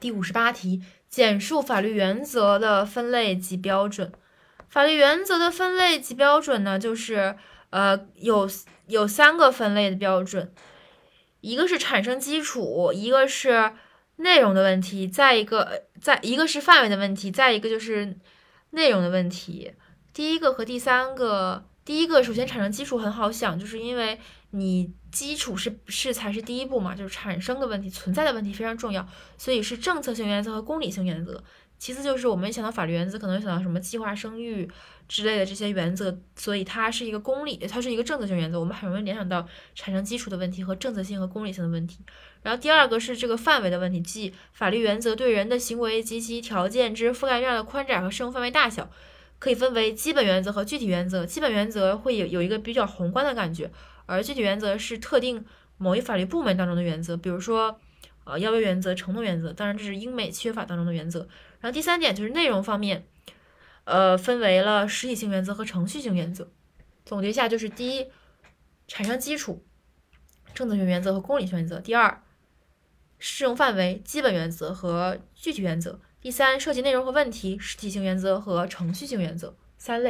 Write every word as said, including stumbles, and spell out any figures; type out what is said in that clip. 第五十八题，简述法律原则的分类及标准。法律原则的分类及标准呢，就是呃有有三个分类的标准，一个是产生基础，一个是内容的问题，再一个再一个是范围的问题，再一个就是内容的问题。第一个和第三个，第一个首先产生基础很好想，就是因为你基础是是才是第一步嘛，就是产生的问题、存在的问题非常重要，所以是政策性原则和公理性原则。其次就是我们想到法律原则，可能想到什么计划生育之类的这些原则，所以它是一个公理，它是一个政策性原则，我们很容易联想到产生基础的问题和政策性和公理性的问题。然后第二个是这个范围的问题，即法律原则对人的行为及其条件之覆盖面的宽窄和适用范围大小，可以分为基本原则和具体原则。基本原则会有有一个比较宏观的感觉，而具体原则是特定某一法律部门当中的原则，比如说呃，要约原则、承诺原则，当然这是英美契约法当中的原则。然后第三点就是内容方面，呃，分为了实体性原则和程序性原则。总结一下，就是第一，产生基础、政策性原则和公理性原则；第二，适用范围、基本原则和具体原则；第三，涉及内容和问题、实体性原则和程序性原则。三类。